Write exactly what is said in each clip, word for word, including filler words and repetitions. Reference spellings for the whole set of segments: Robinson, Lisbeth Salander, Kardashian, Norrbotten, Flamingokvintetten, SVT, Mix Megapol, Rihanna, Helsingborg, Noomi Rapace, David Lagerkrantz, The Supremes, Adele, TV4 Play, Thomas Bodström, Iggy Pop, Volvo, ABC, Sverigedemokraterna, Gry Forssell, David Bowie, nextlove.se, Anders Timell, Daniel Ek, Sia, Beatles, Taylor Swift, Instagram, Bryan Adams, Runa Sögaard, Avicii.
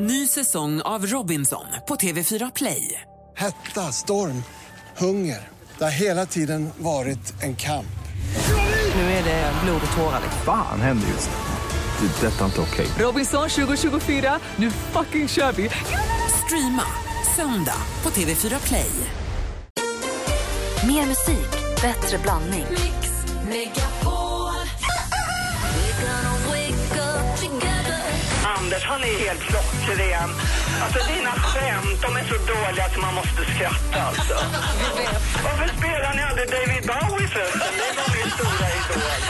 Ny säsong av Robinson på T V fyra Play. Hetta, storm, hunger. Det har hela tiden varit en kamp. Nu är det blod och tårar. Fan, händer just det. Det är detta inte okej. Robinson tjugo tjugofyra, nu fucking kör vi. Streama söndag på T V fyra Play. Mer musik, bättre blandning. Mix Megapol. Anders, han är helt klockren. Alltså dina skämt, de är så dåliga att man måste skratta alltså. Varför spelar ni aldrig David Bowie för? Det var min stora idol.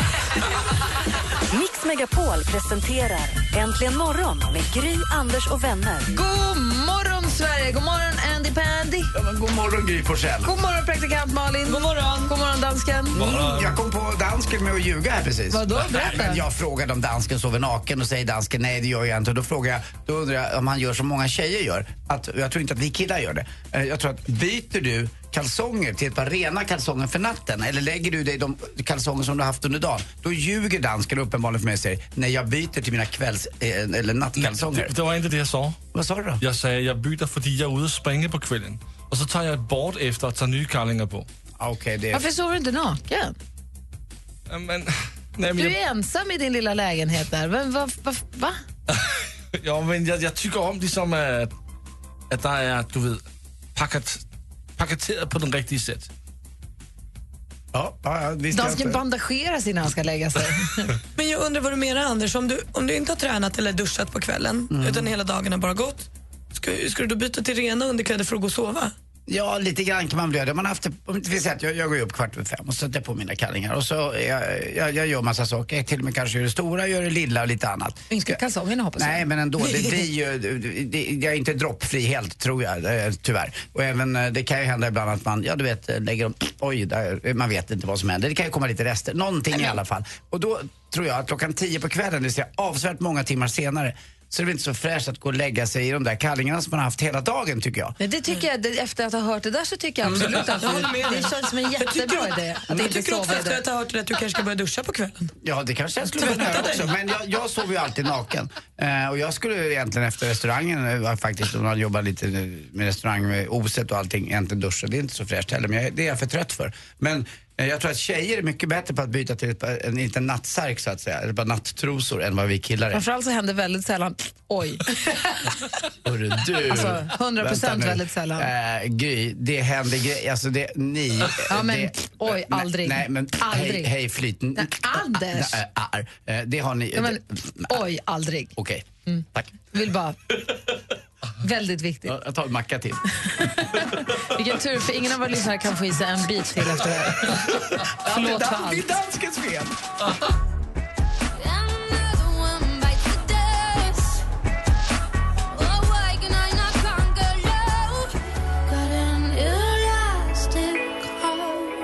Mix Megapol presenterar Äntligen morgon med Gry, Anders och vänner. God morgon Sverige, god morgon Andy Pandy. Ja, men god morgon Gry Forssell. God morgon praktikant Malin. God morgon. God morgon dansken. Mm. Jag kom på dansken med att ljuga här precis. Vadå? Men jag frågade om dansken sover naken och säger dansken nej, det gör jag inte. Och då frågar jag, då undrar jag om han gör som många tjejer gör. Att, jag tror inte att vi killar gör det. Jag tror att byter du kalsonger till ett par rena kalsonger för natten eller lägger du dig de kalsonger som du haft under dagen, då ljuger dansken uppenbarligen för mig och säger nej, jag byter till mina kvälls eller nattkalsonger. Det, det var inte det jag sa. Vad sa du då? Jag säger jag byter för att jag är ute och springer på kvällen och så tar jag bort efter att ta nya kallingar på. Okay, det är... Varför sover du inte naken? Men, nej, men du är jag... ensam i din lilla lägenhet där. Men, va? va, va? Ja, men jag, jag tycker om liksom att, att det är, du vet, packat paketerat på den riktiga sätt. Ja, ja, visst. Han ska bandageras innan han ska lägga sig. Men jag undrar vad du menar, Anders. Om du, om du inte har tränat eller duschat på kvällen, mm. utan hela dagen har bara gått, ska, ska du då byta till rena underkläder för att gå och sova? Ja, lite grann kan man bli det. Man har haft, jag, jag går upp kvart över fem och sätter på mina kallingar. Och så jag, jag, jag gör massa saker. Till och med kanske gör det stora, gör det lilla och lite annat. Inte kalsongerna hoppas jag. Nej, men ändå. Det blir ju, det, jag är inte droppfri helt, tror jag, tyvärr. Och även, det kan ju hända ibland att man, ja du vet, lägger om, oj, där, man vet inte vad som händer. Det kan ju komma lite rester, någonting nej, i alla fall. Och då tror jag att klockan tio på kvällen, det ser avsvärt många timmar senare, så det blir inte så fräscht att gå och lägga sig i de där kallingarna som man har haft hela dagen, tycker jag. Men det tycker jag, efter att ha hört det där så tycker jag absolut att det, det känns som en jättebra idé. Jag tycker också efter att ha hört det att du kanske ska börja duscha på kvällen. Ja, det kanske jag skulle göra också. Men jag, jag sover ju alltid naken. Uh, och jag skulle egentligen efter restaurangen, uh, faktiskt om man jobbar lite med restaurang med oset och allting, egentligen duscha. Det är inte så fräscht heller, men jag, det är jag för trött för. Men... jag tror att tjejer är mycket bättre på att byta till ett par, en liten nattsark så att säga, eller bara natttrosor än vad vi killar är. Framförallt så händer väldigt sällan, oj. Hörru du. Alltså, hundra procent väldigt sällan. Äh, Gry, det händer grejer, alltså det, ni. Ja men, det, oj, aldrig. Nej men, aldrig. hej, hej flyt. Nej, Anders. Nej, det har ni. Ja, men, oj, aldrig. Okej, okay. mm. Tack. Vill bara... väldigt viktigt. Jag tar en macka till. Vilken tur, för ingen av våra lyssnare kan få i sig en bit till efter det här. Förlåt för allt. Det är danskens fel.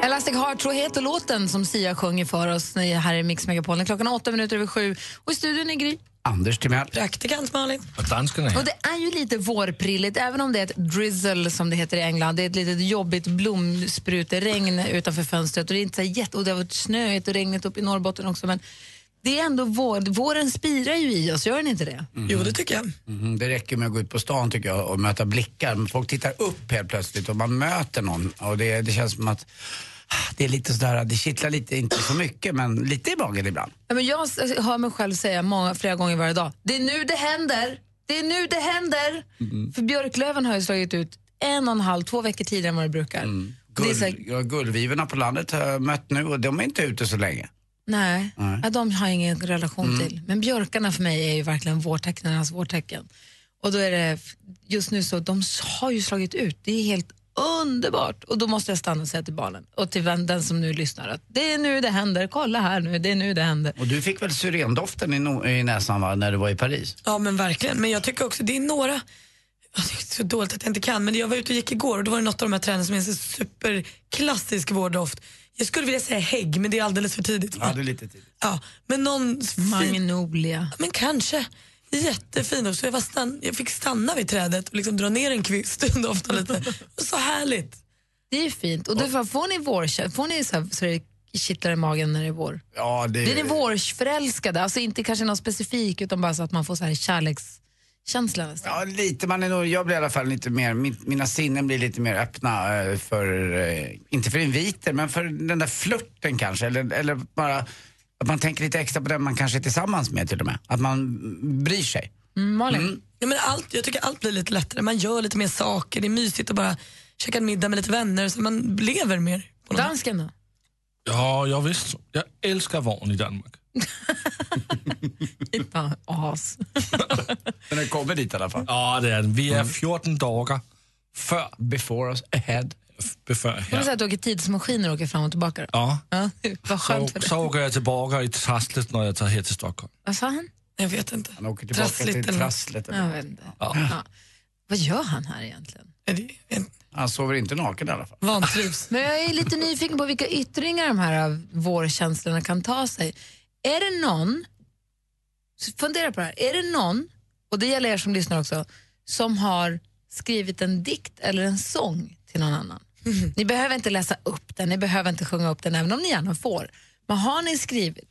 Elastic Heart, tror heter låten som Sia sjunger för oss här i Mix Megapolen. Klockan är åtta minuter över sju och i studion är Gry. Anders Timell. Praktikant Malin. Och dansken är. Och det är ju lite vårprilligt, även om det är ett drizzle som det heter i England. Det är ett litet jobbigt blomspruteregn utanför fönstret. Och det är inte så jätte... och det har varit snöigt och regnet upp i Norrbotten också, men det är ändå vår. Våren spirar ju i oss, gör den inte det? Mm. Jo, det tycker jag. Mm, det räcker med att gå ut på stan tycker jag och möta blickar. Folk tittar upp helt plötsligt och man möter någon och det, det känns som att det är lite sådär, det kittlar lite, inte så mycket men lite i magen ibland. Ja, men jag hör mig själv säga många, flera gånger varje dag, det är nu det händer, det är nu det händer. Mm. För björklöven har ju slagit ut en och en halv, två veckor tidigare än vad det brukar. Mm. Gull, det här... ja, gullviverna på landet har jag mött nu och de är inte ute så länge. Nej, Nej. Ja, de har jag ingen relation mm. till. Men björkarna för mig är ju verkligen vårtecknarnas vårtecken. Och då är det, just nu så, de har ju slagit ut, det är helt underbart. Och då måste jag stanna och säga till barnen och till den som nu lyssnar att det är nu det händer, kolla här nu, det är nu det händer. Och du fick väl syrendoften i, no- i näsan va, när du var i Paris? Ja men verkligen, men jag tycker också det är några, jag tycker det är så dåligt att jag inte kan, men jag var ute och gick igår och då var det något av de här tränarna som är en så superklassisk vårdoft. Jag skulle vilja säga hägg, men det är alldeles för tidigt. Ja, det är lite tidigt. Ja, men någon... magnolia. Men kanske. Jättefin. Och så jag, var stann... jag fick stanna vid trädet och liksom dra ner en kvist under ofta lite. Och så härligt. Det är ju fint. Och då får ni vår... får ni så här... så det kittlar i magen när det är vår. Ja, det är... blir ni vårförälskade? Alltså inte kanske något specifikt, utan bara så att man får så här kärleks... känslan nästan. Ja, lite. Man är nog, jag blir i alla fall lite mer, min, mina sinnen blir lite mer öppna för, inte för inviter, men för den där flirten kanske. Eller, eller bara att man tänker lite extra på den man kanske är tillsammans med till och med. Att man bryr sig. Mm, Malin? Mm. Ja, men allt, jag tycker allt blir lite lättare. Man gör lite mer saker, det är mysigt att bara käka en middag med lite vänner. Så man lever mer. Dansken då? Ja, jag visst. Jag älskar våren i Danmark. Inte as. Men den kommer dit i alla fall. Ja, det är den. Vi är fjorton dagar för before us, ahead. Before, ja. Du säger att du åker tidsmaskiner och åker fram och tillbaka då? Ja. Ja. Vad skönt så, för så åker jag tillbaka i trasslet när jag tar här till Stockholm. Vad sa han? Jag vet inte. Han åker tillbaka trassligt till trasslet. Eller? Jag vet inte. Ja. Ja. Vad gör han här egentligen? Är det en... Han sover inte naken i alla fall. Vantrivs. Men jag är lite nyfiken på vilka yttringar de här vårkänslorna kan ta sig. Är det någon, fundera på det här, är det någon, och det gäller er som lyssnar också, som har skrivit en dikt eller en sång till någon annan? Mm. Ni behöver inte läsa upp den, ni behöver inte sjunga upp den, även om ni gärna får. Men har ni skrivit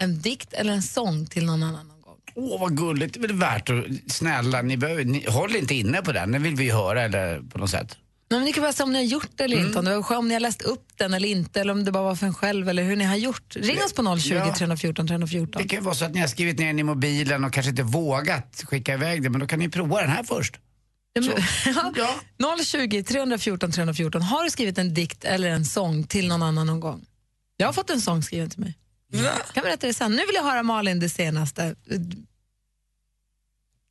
en dikt eller en sång till någon annan? Åh, oh, vad gulligt. Det är värt att... Snälla, ni behöver... Ni, håll inte inne på den. Den vill vi höra eller på något sätt. Nej, men ni kan bara säga om ni har gjort det eller mm. inte. Om, det var, om ni har läst upp den eller inte. Eller om det bara var för en själv. Eller hur ni har gjort. Ring oss på noll tjugo, tre fjorton, tre fjorton. Det kan vara så att ni har skrivit ner den i mobilen och kanske inte vågat skicka iväg den. Men då kan ni prova den här först. Ja. noll tjugo, tre fjorton, tre fjorton. Har du skrivit en dikt eller en sång till någon annan någon gång? Jag har fått en sång skriven till mig. Mm. Kan berätta det sen. Nu vill jag höra Malin det senaste.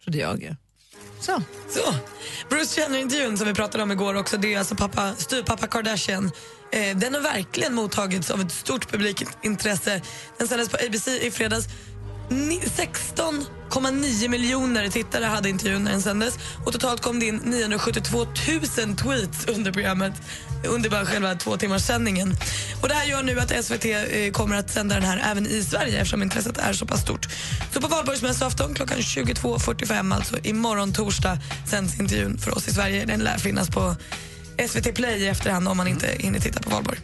Trodde jag ja. Så. Så. Bruce Jenner-intervjun som vi pratade om igår också. Det är alltså pappa, styrpappa Kardashian. eh, Den har verkligen mottagits av ett stort publikintresse. Den sändes på A B C i fredags. Sexton komma nio miljoner tittare hade intervjun när den sändes. Och totalt kom det in niohundrasjuttiotvåtusen tweets under programmet. Under bara själva två timmars sändningen. Och det här gör nu att S V T kommer att sända den här även i Sverige, eftersom intresset är så pass stort. Så på valborgsmässoafton klockan tjugotvå fyrtiofem, alltså imorgon torsdag, sänds intervjun för oss i Sverige. Den lär finnas på S V T Play i efterhand om man inte hinner titta på Valborg.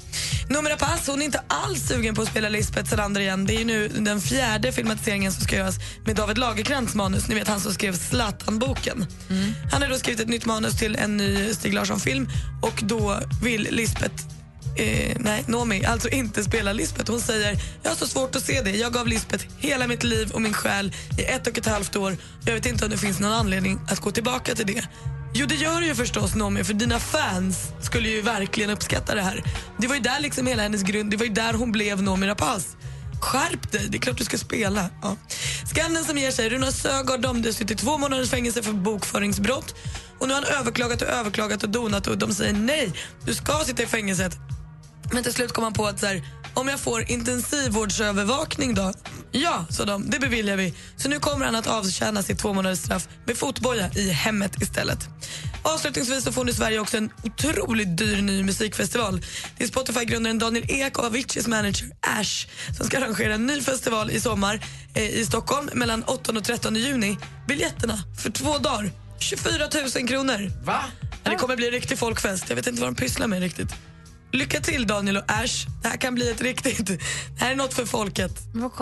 Noomi Rapace, hon är inte alls sugen på att spela Lisbeth Salander igen. Det är ju nu den fjärde filmatiseringen som ska göras med David Lagerkrantz manus. Ni vet, han som skrev Zlatan-boken. Mm. Han har då skrivit ett nytt manus till en ny Stig Larsson-film. Och då vill Lisbeth... Eh, nej, Noomi, alltså inte spela Lisbeth. Hon säger, jag har så svårt att se det. Jag gav Lisbeth hela mitt liv och min själ i ett och ett halvt år. Jag vet inte om det finns någon anledning att gå tillbaka till det. Jo, det gör ju förstås, Noomi, för dina fans skulle ju verkligen uppskatta det här. Det var ju där liksom hela hennes grund, det var ju där hon blev Noomi Rapace. Skärp dig, det är klart du ska spela. Ja. Skanden som ger sig, Runa Sögaard dömdes till två månaders fängelse för bokföringsbrott. Och nu har han överklagat och överklagat och donat och de säger nej, du ska sitta i fängelset. Men till slut kom han på att så här, om jag får intensivvårdsövervakning då? Ja, sa de, det beviljar vi. Så nu kommer han att avtjäna sitt två månaders straff med fotboja i hemmet istället. Avslutningsvis så får nu Sverige också en otroligt dyr ny musikfestival. Det är Spotify-grundaren Daniel Ek och Aviciis manager Ash som ska arrangera en ny festival i sommar eh, i Stockholm mellan åttonde och trettonde juni. Biljetterna för två dagar, tjugofyratusen kronor. Va? Det kommer bli en riktig folkfest, jag vet inte vad de pysslar med riktigt. Lycka till Daniel och Ash. Det här kan bli ett riktigt... Det här är något för folket.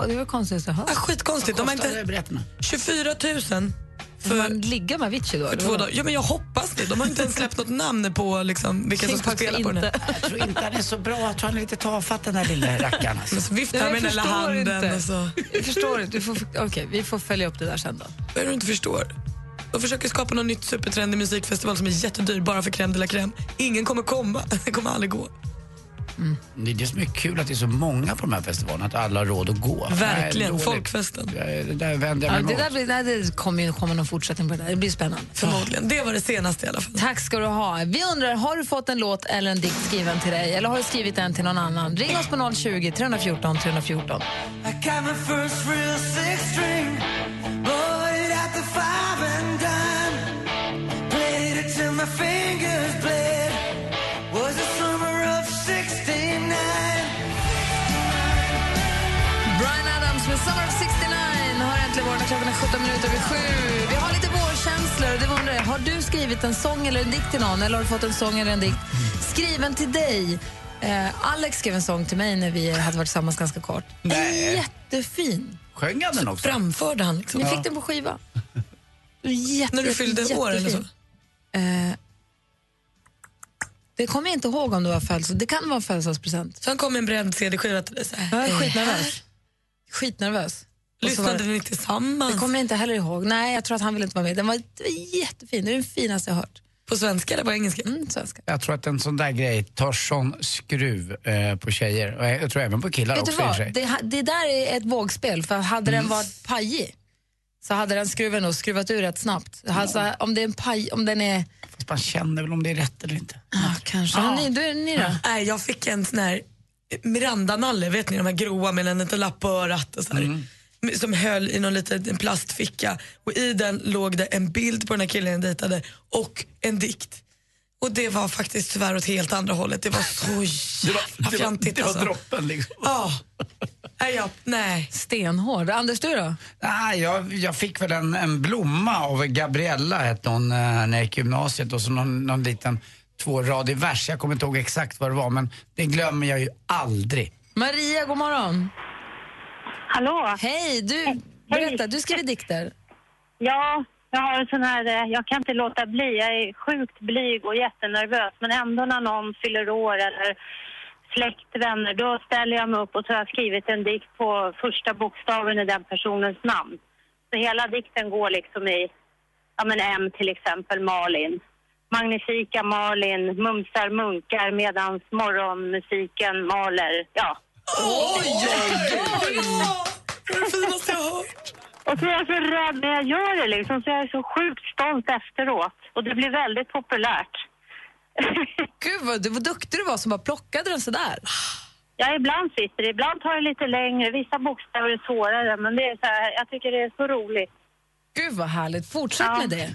Det var konstigt så här. Ja, skitkonstigt. Vad kostar de inte... tjugofyratusen. För... Man ligger med Avicii då? För två dagar. Ja, men jag hoppas det. De har inte ens släppt något namn på liksom, vilka King som ska spela inte. På den. Jag tror inte han är så bra. Jag tror han är lite tafatt, den här lilla rackaren. Alltså. Men så viftar han med den handen. Och så. Jag förstår inte. Får... Okej, okay, vi får följa upp det där sen då. Vad är det du inte förstår? De försöker skapa någon nytt supertrendig musikfestival som är jättedyr bara för crème de la crème. Ingen kommer komma, det kommer aldrig gå. Mm. Det är det som är kul, att det är så många på de här festivalerna, att alla har råd att gå. Verkligen, nej, folkfesten. Det, det där vänder jag mig ja, det där blir, nej, det kommer ju komma någon fortsättning på det där. Det blir spännande. Förmodligen, det var det senaste i alla fall. Tack ska du ha. Vi undrar, har du fått en låt eller en dikt skriven till dig? Eller har du skrivit en till någon annan? Ring oss på noll tjugo, tre fjorton, tre fjorton. I got my first real six string. My fingers bled. Was the summer of sextionio. Bryan Adams med Summer of sextionio. Har äntligen våren, klockan är sjutton minuter över sju. Vi har lite vårkänslor. Det undrar jag, har du skrivit en sång eller en dikt till någon? Eller har du fått en sång eller en dikt skriven till dig? Eh, Alex skrev en sång till mig när vi hade varit tillsammans ganska kort. Nej. Jättefin. Sjöng han den också? Framförde han liksom. Vi fick den på skiva. Jätte, när du fyllde jättefin. År eller så? Eh, det kommer jag inte ihåg om det var födelsedags. Det kan vara födelsedagspresent. Sen kom en bred C D-skiva till dig. Jag var skitnervös. Skitnervös. Lyssnade vi inte tillsammans? Det kommer jag inte heller ihåg. Nej, jag tror att han ville inte vara med. Den var jättefin. Det är den finaste jag har hört. På svenska eller på engelska? Mm, svenska. Jag tror att en sån där grej tar sån skruv eh, på tjejer. Och jag tror även på killar vet också. Vet det, det där är ett vågspel. För hade mm. den varit pajig så hade den skruven nog skruvat ur rätt snabbt. Alltså, mm. om det är en paj, om den är... Fast man känner väl om det är rätt eller inte. Ja, ah, kanske. Ah. Ni, du, ni då? Mm. Nej, jag fick en sån här Miranda-nalle, vet ni, de här groa med en liten lapp på örat och så här. Mm. Som höll i någon liten plastficka. Och i den låg det en bild på den här killen jag dejtade och en dikt. Och det var faktiskt tyvärr åt helt andra hållet. Det var så jävla fjantigt. Det var, det var, det var alltså. Droppen liksom. Ja. Nej, ja, nej. Stenhård. Anders, du då? Nej, jag, jag fick väl en, en blomma av Gabriella, hette hon, när jag gick i gymnasiet. Och så någon, någon liten tvåradig vers. Jag kommer inte ihåg exakt vad det var, men det glömmer jag ju aldrig. Maria, god morgon. Hallå. Hej, du, Hej. berätta, du skriver dikter. Ja, jag har en sån här, jag kan inte låta bli, jag är sjukt blyg och jättenervös. Men ändå när någon fyller år eller släktvänner, då ställer jag mig upp och så har jag skrivit en dikt på första bokstaven i den personens namn. Så hela dikten går liksom i, ja men M till exempel, Malin. Magnifika Malin, mumsar munkar medans morgonmusiken maler, ja. Oj, oj, oj! Det är det finaste jag har hört. Och så är jag så rädd när jag gör det liksom, så jag är så sjukt stolt efteråt. Och det blir väldigt populärt. Gud, vad, vad duktig du var som bara plockade den sådär. Ja, ibland sitter det. Ibland tar det lite längre. Vissa bokstäver är svårare, men det är så här, jag tycker det är så roligt. Gud, vad härligt. Fortsätt ja. med det.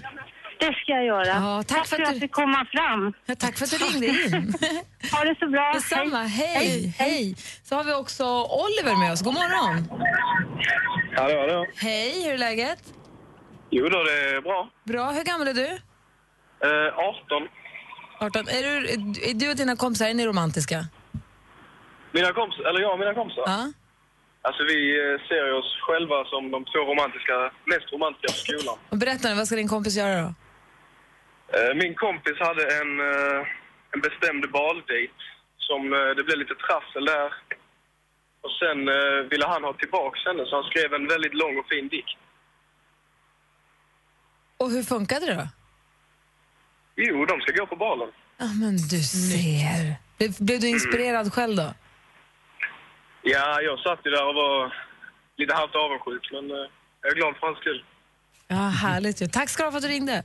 Det ska jag göra. Ja, tack, tack för att du fick komma fram. Ja, tack för att du ringde in. Ha det så bra. Detsamma. Hej. Hej. Hej. Hej. Så har vi också Oliver med oss. God morgon. Hallå, hallå. Hej, hur är läget? Jo då, det är bra. Bra. Hur gammal är du? Eh, arton. arton. Är du, är du och dina kompisar, är ni romantiska? Mina kompisar, eller jag och mina kompisar? Ja. Ah. Alltså vi ser oss själva som de två romantiska, mest romantiska på skolan. Och berätta nu, vad ska din kompis göra då? Min kompis hade en, en bestämd baldejt som det blev lite trassel där. Och sen ville han ha tillbaka henne så han skrev en väldigt lång och fin dikt. Och hur funkade det då? Jo, de ska gå på balen. Ja, men du ser. Blev, blev du inspirerad mm. själv då? Ja, jag satt ju där och var lite halvt avundsjuk, men jag är glad för hans skull. Ja, härligt ju. Tack ska du ha för att du ringde.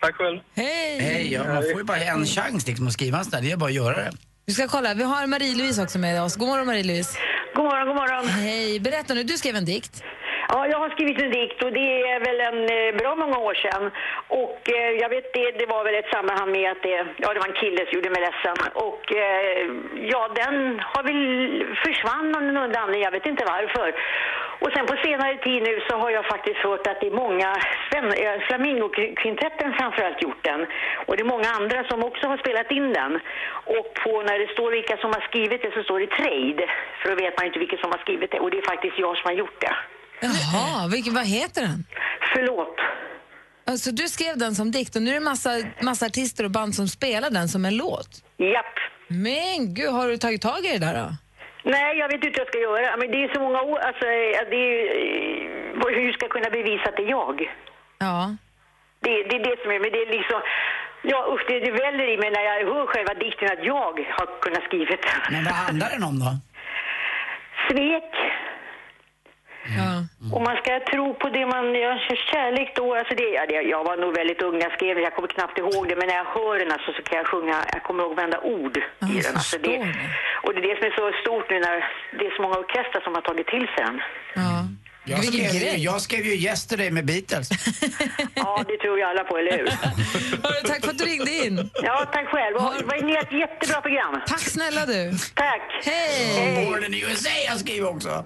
Tack själv. Hej! Hej, ja, man får ju bara en chans liksom, att skriva en sån där. Det är bara att göra det. Vi ska kolla, vi har Marie-Louise också med oss. God morgon, Marie-Louise. God morgon, god morgon. Hej, berätta nu, du skrev en dikt. Ja, jag har skrivit en dikt och det är väl en eh, bra många år sedan. Och eh, jag vet, det, det var väl ett sammanhang med att det, ja, det var en kille som gjorde mig ledsen. Och eh, ja, den har väl försvann av någon annan, jag vet inte varför. Och sen på senare tid nu så har jag faktiskt hört att det är många, Flamingokvintetten framförallt gjort den. Och det är många andra som också har spelat in den. Och på, när det står vilka som har skrivit det så står det trade. För då vet man inte vilka som har skrivit det. Och det är faktiskt jag som har gjort det. Jaha, vilken, vad heter den? Förlåt. Alltså du skrev den som dikt och nu är det massa, massa artister och band som spelar den som en låt. Japp. Men gud, har du tagit tag i det där då? Nej, jag vet inte vad jag ska göra. Men det är så många år, alltså det är, hur ska jag kunna bevisa att det är jag? Ja. Det, det är det som är, men det är liksom... Ja, usch, det, det väller i mig när jag hör själva dikten att jag har kunnat skriva den. Men vad handlar den om då? Svek. Ja. Mm. Och man ska tro på det man gör, kärlek då, alltså det, ja, det, jag var nog väldigt ung när jag skrev, jag kommer knappt ihåg det, men när jag hör den alltså, så kan jag sjunga, jag kommer ihåg varenda ord ja, i den. Alltså, det, och det är det som är så stort nu när det är så många orkester som har tagit till sen. Ja. Jag skrev, ju, jag skrev ju Yesterday med Beatles. Ja, det tror jag alla på, eller hur? Hörru, tack för att du ringde in. Ja, tack själv. Det var inne ett jättebra program. Tack snälla du. Tack. Hej. Hey. Born in U S A, jag skrev också.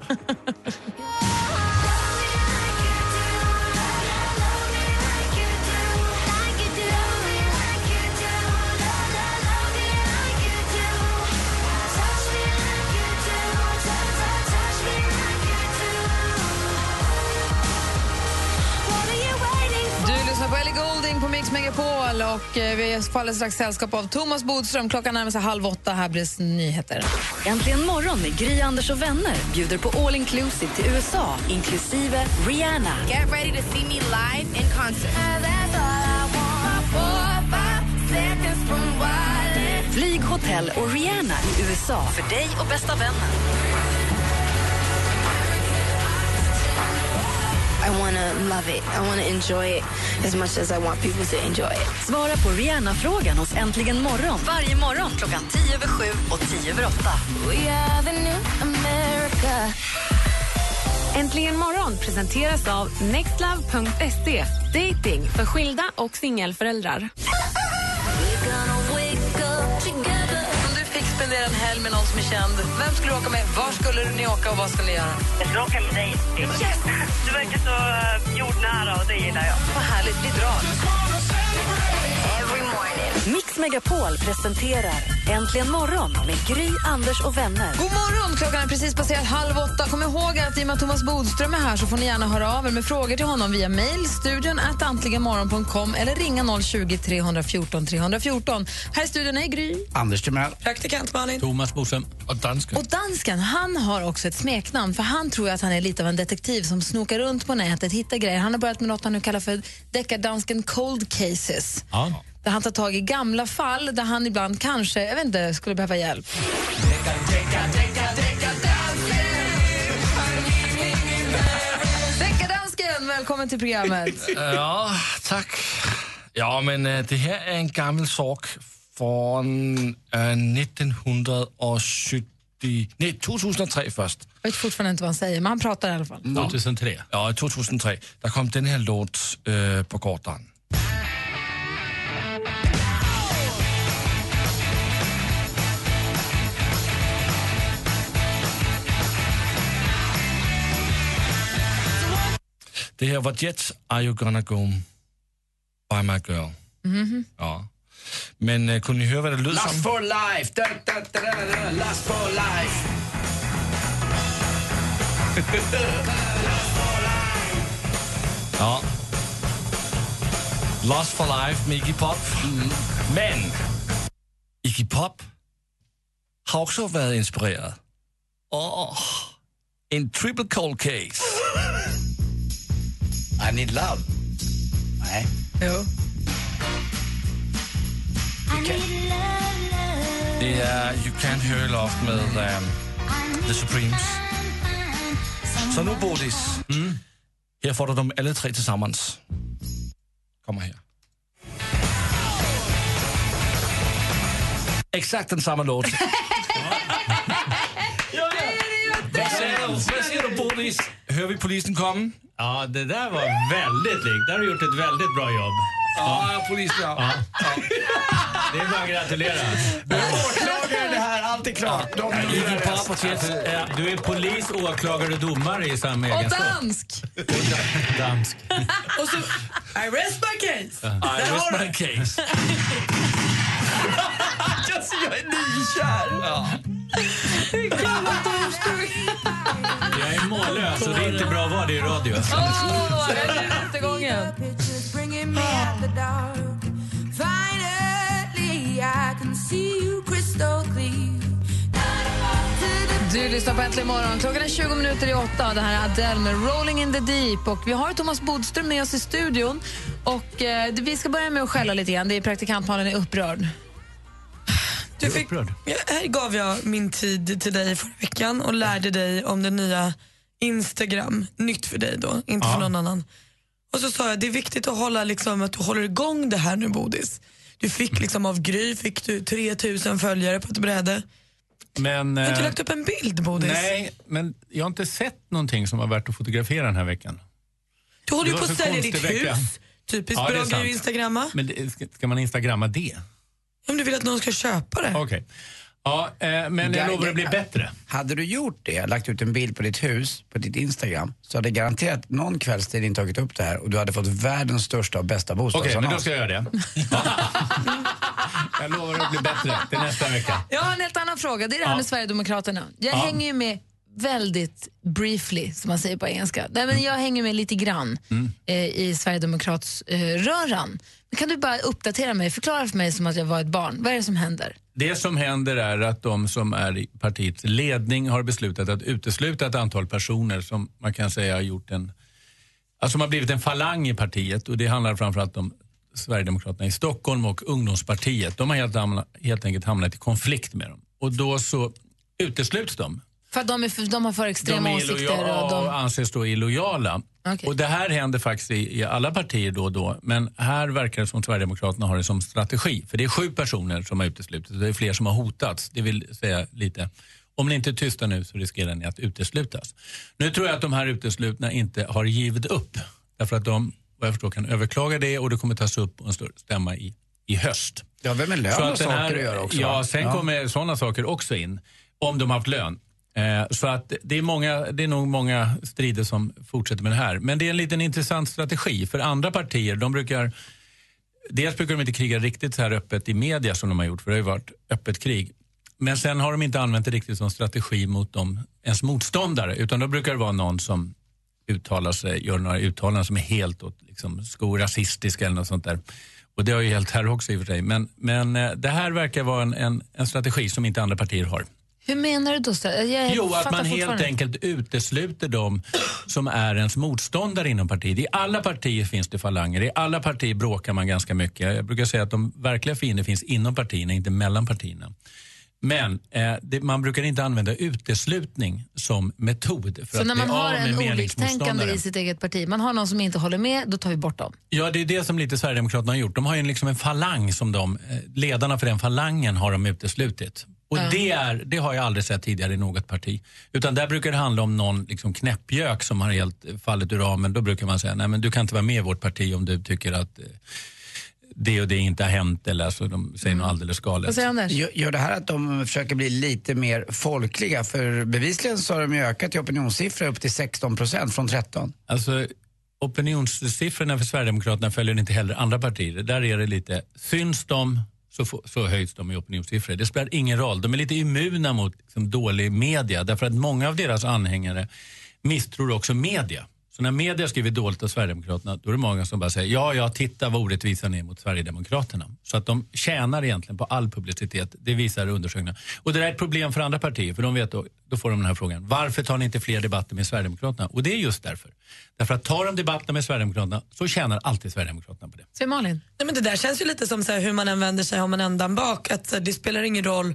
Holding på Mix Megapol och vi faller strax sällskap av Thomas Bodström. Klockan närmar sig halv åtta, här blir nyheter. Äntligen morgon med Gry, Anders och vänner bjuder på all inclusive till U S A, inklusive Rihanna. Get ready to see me live in concert. Flyg, hotell och Rihanna i U S A för dig och bästa vänner. I want to love it. I want to enjoy it as much as I want people to enjoy it. Svara på Rihanna-frågan hos Äntligen morgon. Varje morgon klockan tio över sju och tio över åtta. We are the new America. Äntligen morgon presenteras av nextlove punkt se. Dating för skilda och singelföräldrar. Spendera en helg med någon som är känd. Vem skulle du åka med? Var skulle ni åka och vad skulle ni göra? Jag skulle åka med dig. Yes! Du verkar så jordnära och det gillar jag. Vad härligt, vi drar. Every morning. Mix Megapol presenterar Äntligen morgon med Gry, Anders och vänner. God morgon, klockan är precis passerat halv åtta. Kom ihåg att i och med Thomas Bodström är här så får ni gärna höra av er med frågor till honom via mail, studion at antligenmorgon punkt com eller ringa noll tjugo, tre fjorton, tre fjorton. Här i studion är Gry, Anders Timell, praktikant Malin, Thomas Bodström och dansken. Och dansken, han har också ett smeknamn för han tror att han är lite av en detektiv som snokar runt på nätet, hittar grejer. Han har börjat med något han nu kallar för deckardansken cold cases. Ja. Där han tar tag i gamla fall där han ibland kanske, jag vet inte, skulle behöva hjälp. Deckardansken, välkommen till programmet. Ja, tack. Ja, men det här är en gammal sak från nittonhundrasjuttio. Nej, tjugohundratre först. Jag vet fortfarande inte vad han säger, men han pratar i alla fall. Ja. tjugohundratre. Ja, tjugohundratre. Där kom den här låt äh, på kartan. Det här var Jets, Are You Gonna Go By My Girl. Mm-hmm. Ja. Men uh, kunde ni höra vad det låter som? Last for life! Da, da, da, da, da. Last for life! Last for life! Ja. Last for life med Iggy Pop. Mm. Men Iggy Pop har också varit inspirerad. Oh, en triple cold case. I need love. Nej. Jo. Okay. Det är You Can't Hear Love med um, The Supremes. Så nu Bodis. Mm. Här får du dem alla tre tillsammans. Kommer här. Exakt den samma låt. Vad säger du, Bodis? Hör vi polisen komma? Ja, det där var väldigt likt. Där har du gjort ett väldigt bra jobb. Ja, ja polisen. Ja. Ja. Ja. Det är bara att gratulera. Åklagare det här, allt är klart. Ja. Du, är pappa, du är polis, åklagare och domare i samma egenskap. Och dansk. Och dansk. Och så, I rest my case. I rest my case. Alltså, jag är nykär. Ja. Jag är mållös och det är inte bra att vara det i radio. Åh, oh, det är inte gången. Du lyssnar på Äntligen morgon. Klockan är tjugo minuter i åtta. Det här är Adele med Rolling in the Deep. Och vi har Thomas Bodström med oss i studion. Och eh, vi ska börja med att skälla lite igen. Det är praktikantmannen är upprörd. Du fick, här gav jag min tid till dig förra veckan och lärde dig om den nya Instagram. Nytt för dig då, inte ja. för någon annan. Och så sa jag, det är viktigt att hålla liksom, att du håller igång det här nu, Bodis. Du fick liksom av Gry, fick du tre tusen följare på ett bräde. Men, har du inte lagt upp en bild, Bodis? Nej, men jag har inte sett någonting som har varit att fotografera den här veckan. Du håller ju på att sälja ditt vecka. Hus. Typiskt ja, bra Gry Instagramma. Men det, ska, ska man Instagramma det? Om du vill att någon ska köpa det. Okej. Okay. Ja, eh, men jag lovar att bli bättre. Hade du gjort det, lagt ut en bild på ditt hus, på ditt Instagram, så hade garanterat någon kvällstid inte tagit upp det här och du hade fått världens största och bästa bostad. Okej, okay, men då ska jag göra det. Jag lovar att bli bättre till nästa vecka. Jag har en helt annan fråga, det är det här med ja. Sverigedemokraterna. Jag ja. hänger ju med väldigt briefly, som man säger på engelska. Nej, men jag hänger med lite grann mm. eh, i Sverigedemokratsröran. Eh, kan du bara uppdatera mig, förklara för mig som att jag var ett barn. Vad är det som händer? Det som händer är att de som är i partiets ledning har beslutat att utesluta ett antal personer som man kan säga har gjort en... Alltså som har blivit en falang i partiet, och det handlar framförallt om Sverigedemokraterna i Stockholm och ungdomspartiet. De har helt, hamna, helt enkelt hamnat i konflikt med dem. Och då så utesluts de. För att de, är för, de har för extrema åsikter. De är och de... anses då illojala. Okay. Och det här händer faktiskt i, i alla partier då och då. Men här verkar det som Sverigedemokraterna har det som strategi. För det är sju personer som har uteslutits och det är fler som har hotats. Det vill säga lite... Om ni inte är tysta nu så riskerar ni att uteslutas. Nu tror jag att de här uteslutna inte har givit upp. Därför att de, vad jag förstår, kan överklaga det och det kommer tas upp och stämma i, i höst. Ja, vem är lön så att den här, saker att göra också? Ja, sen ja. kommer sådana saker också in. Om de har haft lön. Eh, så att det är, många, det är nog många strider som fortsätter med det här. Men det är en liten intressant strategi. För andra partier, de brukar... Dels brukar de inte kriga riktigt så här öppet i media som de har gjort. För det har ju varit öppet krig. Men sen har de inte använt det riktigt som strategi mot dem, ens motståndare. Utan då brukar det vara någon som uttalar sig, gör några uttalanden som är helt åt, liksom, skorasistiska eller något sånt där. Och det har ju helt här också i och för sig. Men, men det här verkar vara en, en, en strategi som inte andra partier har. Hur menar du då? Jag jo, att man helt enkelt utesluter dem som är ens motståndare inom partiet. I alla partier finns det falanger, i alla partier bråkar man ganska mycket. Jag brukar säga att de verkliga fiender finns inom partierna, inte mellan partierna. Men eh, det, man brukar inte använda uteslutning som metod. För så att när man har en oliktänkande i sitt eget parti, man har någon som inte håller med, då tar vi bort dem. Ja, det är det som lite Sverigedemokraterna har gjort. De har ju liksom en falang som de, ledarna för den falangen har de uteslutit. Och mm. det, är, det har jag aldrig sett tidigare i något parti. Utan där brukar det handla om någon liksom knäppjök som har helt fallit ur ramen. Då brukar man säga, nej men du kan inte vara med i vårt parti om du tycker att... Eh, det och det inte har hänt, eller så de säger mm. något alldeles galet. Gör det här att de försöker bli lite mer folkliga? För bevisligen så har de ju ökat i opinionssiffror upp till sexton procent från tretton. Alltså opinionssiffrorna för Sverigedemokraterna följer inte heller andra partier. Där är det lite, syns de så, få, så höjs de i opinionssiffror. Det spelar ingen roll. De är lite immuna mot liksom, dålig media. Därför att många av deras anhängare misstror också media. Så när media skriver dåligt av Sverigedemokraterna, då är det många som bara säger, ja, ja, titta vad orättvisan är mot Sverigedemokraterna. Så att de tjänar egentligen på all publicitet, det visar undersökningarna. Och det där är ett problem för andra partier, för de vet då, då får de den här frågan, varför tar ni inte fler debatter med Sverigedemokraterna? Och det är just därför. Därför att tar de debatter med Sverigedemokraterna så tjänar alltid Sverigedemokraterna på det. Så Malin? Nej, men det där känns ju lite som så här, hur man använder sig om man ändan bak, att det spelar ingen roll.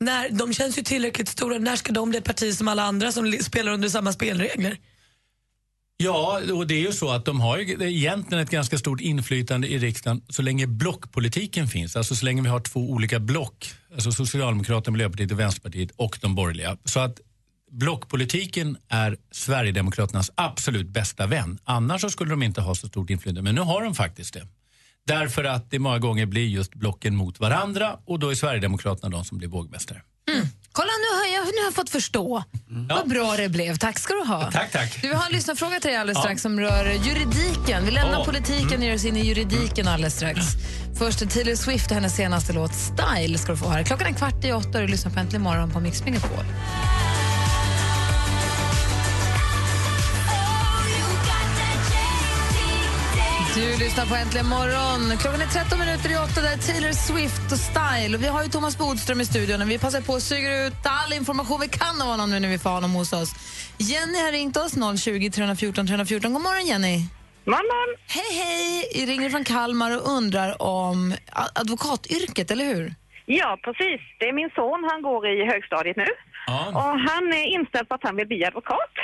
När, de känns ju tillräckligt stora, när ska de bli ett parti som alla andra som spelar under samma spelregler? Ja, och det är ju så att de har ju egentligen ett ganska stort inflytande i riksdagen så länge blockpolitiken finns. Alltså så länge vi har två olika block, alltså Socialdemokraterna, Miljöpartiet och Vänsterpartiet och de borgerliga. Så att blockpolitiken är Sverigedemokraternas absolut bästa vän. Annars så skulle de inte ha så stort inflytande, men nu har de faktiskt det. Därför att det många gånger blir just blocken mot varandra och då är Sverigedemokraterna de som blir vågmästare. Mm. Kolla, nu har, jag, nu har jag fått förstå mm. vad bra det blev. Tack ska du ha. Tack, tack. Du, vi har en lyssnarfråga till dig alldeles strax ja. som rör juridiken. Vi lämnar oh. politiken och mm. ger oss in i juridiken alldeles strax. Mm. Först Taylor Swift och hennes senaste låt Style ska du få höra. Klockan är kvart i åtta och du lyssnar på Äntligen morgon på Mix Megapol. Du lyssnar på Äntligen morgon. Klockan är tretton minuter i åtta, där Taylor Swift och Style. Och vi har ju Thomas Bodström i studion och vi passar på att suga ut all information vi kan av honom nu när vi får honom hos oss. Jenny har ringt oss, noll tjugo, tre fjorton, tre fjorton. God morgon Jenny. Morgon. Hej, hej. Jag ringer från Kalmar och undrar om advokatyrket, eller hur? Ja, precis. Det är min son, han går i högstadiet nu. Ja. Och han är inställd på att han vill bli advokat.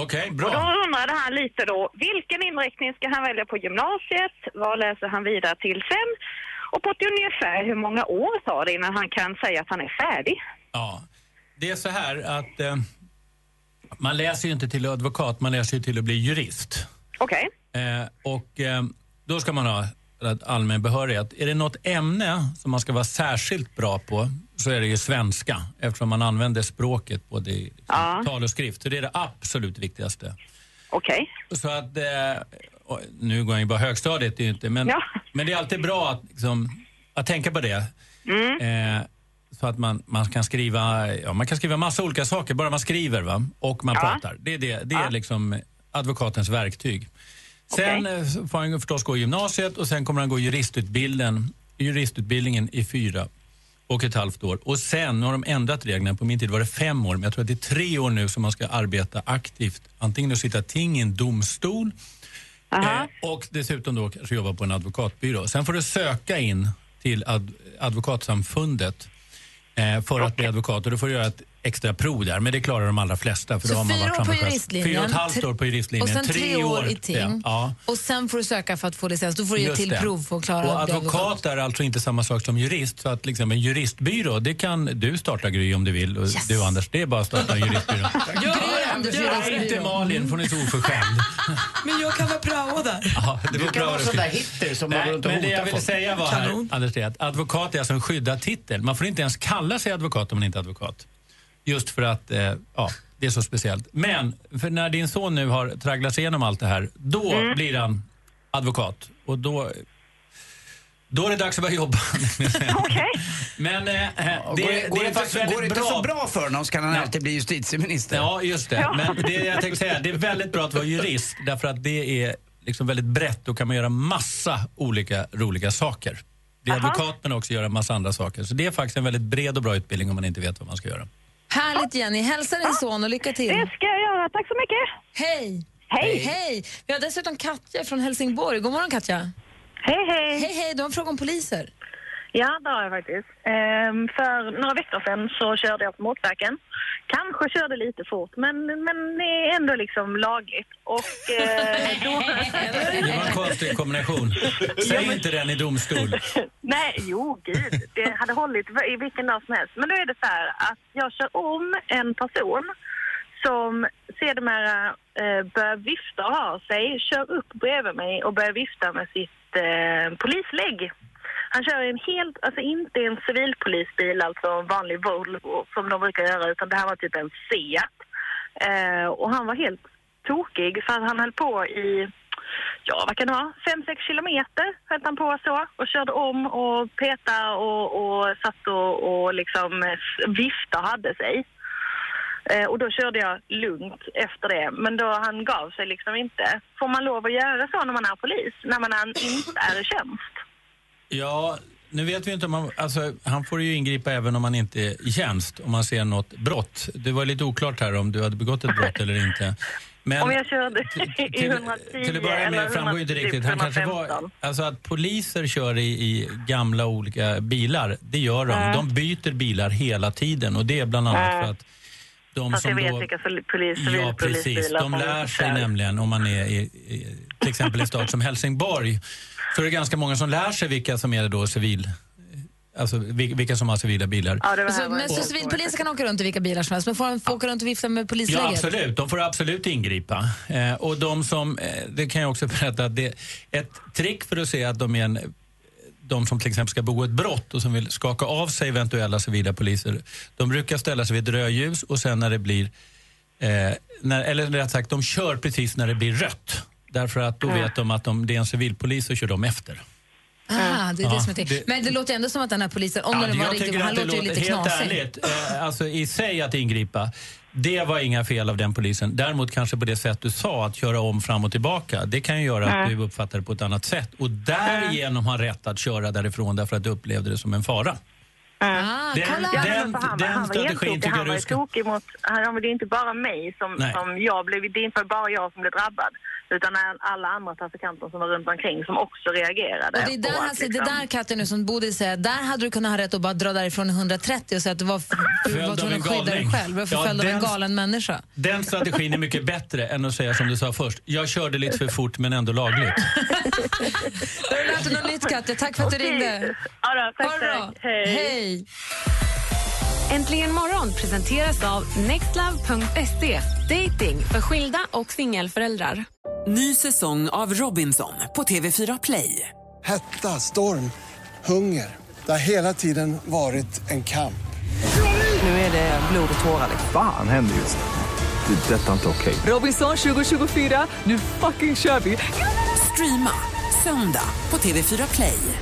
Okej, okay, bra. Och då undrade han lite då, vilken inriktning ska han välja på gymnasiet? Vad läser han vidare till sen? Och på ett ungefär hur många år tar det innan han kan säga att han är färdig? Ja, det är så här att eh, man läser ju inte till advokat, man läser ju till att bli jurist. Okej. Okay. Eh, och eh, då ska man ha allmän behörighet. Är det något ämne som man ska vara särskilt bra på så är det ju svenska, eftersom man använder språket både i liksom, ja. tal och skrift. Så det är det absolut viktigaste. Okej. Okay. Så att, eh, nu går jag ju bara högstadiet, det är ju inte, men, ja. men det är alltid bra att, liksom, att tänka på det. Mm. Eh, så att man, man kan skriva, ja, man kan skriva massa olika saker, bara man skriver, va? Och man ja. pratar. Det är, det, det ja. är liksom advokatens verktyg. Sen okay. får han förstås gå i gymnasiet och sen kommer han gå juristutbilden, juristutbildningen i fyra och ett halvt år. Och sen har de ändrat reglerna, på min tid var det fem år, men jag tror att det är tre år nu som man ska arbeta aktivt. Antingen att sitta ting i en domstol eh, och dessutom då kanske jobba på en advokatbyrå. Sen får du söka in till ad, advokatsamfundet eh, för okay. att bli advokat, och du får göra ett extra prov där, men det klarar de allra flesta. För så fyra år på juristlinjen. Fyra och ett halvt år på juristlinjen. Och sen tre, tre år i ting. Ja. Och sen får du söka för att få licens. Då får du ju till det. Prov för att klara. Och advokat är alltså inte samma sak som jurist. Så att liksom en juristbyrå, det kan du starta, Gry, om du vill. Och yes. du, Anders, det är bara att starta en juristbyrå. Gör, Gry, Anders, gör inte Malin, får ni så oförskämd. Men jag kan vara prao där. Ja, det du kan vara sån där hitter som nej, man runt och hotar folk. Men det jag vill säga var här, Anders, det är att advokat är alltså en skyddad titel. Man får inte ens kalla sig advokat om man inte är advokat. Just för att, eh, ja, det är så speciellt. Men, för när din son nu har tragglat sig igenom allt det här, då mm. blir han advokat. Och då, då är det dags att börja jobba. Okay. Men eh, det, går det, går det är faktiskt väldigt bra. Går det inte så bra för honom så kan han Nej. alltid bli justitieminister. Ja, just det. Ja. Men det jag tänkte säga, det är väldigt bra att vara jurist. Därför att det är liksom väldigt brett och kan man göra massa olika roliga saker. Det är Aha. advokat men också göra massa andra saker. Så det är faktiskt en väldigt bred och bra utbildning om man inte vet vad man ska göra. Härligt, Jenny. Hälsa din son och lycka till. Det ska jag göra. Tack så mycket. Hej. Hej. Hej. Vi har dessutom Katja från Helsingborg. God morgon, Katja. Hej, hej. Hej, hej. Du har en fråga om poliser. Ja, det har jag faktiskt. Ehm, för några veckor sedan så körde jag på motorvägen. Kanske körde lite fort, men, men det är ändå liksom lagligt. Och eh, då... Det var en konstig kombination. Säg ja, inte den i domstol. Nej, jo, gud. Det hade hållit i vilken dag som helst. Men då är det så här att jag kör om en person som ser de här eh, börjar vifta av sig, kör upp bredvid mig och börjar vifta med sitt eh, polislägg. Han kör en helt, alltså inte en civilpolisbil, alltså en vanlig Volvo som de brukar göra, utan det här var typ en Sia. Eh, och han var helt tokig för han höll på i, ja vad kan det vara, fem, sex kilometer höll han på så och körde om och petade och, och satt och, och liksom vifta hade sig. Eh, och då körde jag lugnt efter det, men då han gav sig liksom inte. Får man lov att göra så när man är polis, när man är, inte är i tjänst? Ja, nu vet vi inte om han, alltså, han får ju ingripa även om han inte är i tjänst, om man ser något brott. Det var lite oklart här om du hade begått ett brott eller inte. Men om jag körde till, till, hundratio till att börja med framgår inte riktigt. Han kanske var, alltså att poliser kör i, i gamla olika bilar, det gör de. Äh. De byter bilar hela tiden och det är bland annat äh. för att de som då, vet vilka polis, ja, precis. De lär sig nämligen om man är i, i, till exempel i stad som Helsingborg. Så det är ganska många som lär sig vilka som är då civil, alltså vilka som har civila bilar. Ja, alltså, men så civilpoliser kan åka runt i vilka bilar som helst, men får de få åka runt och vifta med polisläget? Ja, absolut. De får absolut ingripa. Eh, och de som, eh, det kan jag också berätta, att det är ett trick för att se att de är en, de som till exempel ska begå ett brott och som vill skaka av sig eventuella civila poliser, de brukar ställa sig vid rödljus och sen när det blir, eh, när, eller rätt sagt, de kör precis när det blir rött. Därför att då vet de att om det är en civilpolis så kör de efter. Ah, det är ja, det som är det. Men det låter ändå som att den här polisen, om ja, det var riktigt, han låter ju lite knasig. Helt ärligt, eh, alltså i sig att ingripa, det var inga fel av den polisen. Däremot kanske på det sätt du sa, att köra om fram och tillbaka, det kan ju göra mm. att du uppfattar det på ett annat sätt. Och därigenom har rätt att köra därifrån därför att du upplevde det som en fara. Mm. Ah, den den, han, den han strategin tycker jag du ska... Mot, han, det är inte bara mig som, som jag blev, det är inte bara jag som blev drabbad. Utan alla andra trafikanter som var runt omkring som också reagerade. Och det är där, alltså, liksom... det där Katja nu som Bodil säger, där hade du kunnat ha rätt att bara dra därifrån hundratrettio och säga att du var, var tvungen att skydda dig själv. Du var förföljd ja, av en galen människa. Den strategin är mycket bättre än att säga som du sa först. Jag körde lite för fort men ändå lagligt. Då har du lärt dig något nytt, Katja. Tack för att du ringde. Ja, då, tack, tack. Hej. Hej. Äntligen morgon presenteras av nextlove punkt se. Dating för skilda och singelföräldrar. Ny säsong av Robinson på T V fyra Play. Hetta, storm, hunger. Det har hela tiden varit en kamp. Nu är det blod och tårar. Fan händer just nu. Det är detta inte okej. Okay. Robinson tjugo tjugofyra, nu fucking kör vi. Streama söndag på T V fyra Play.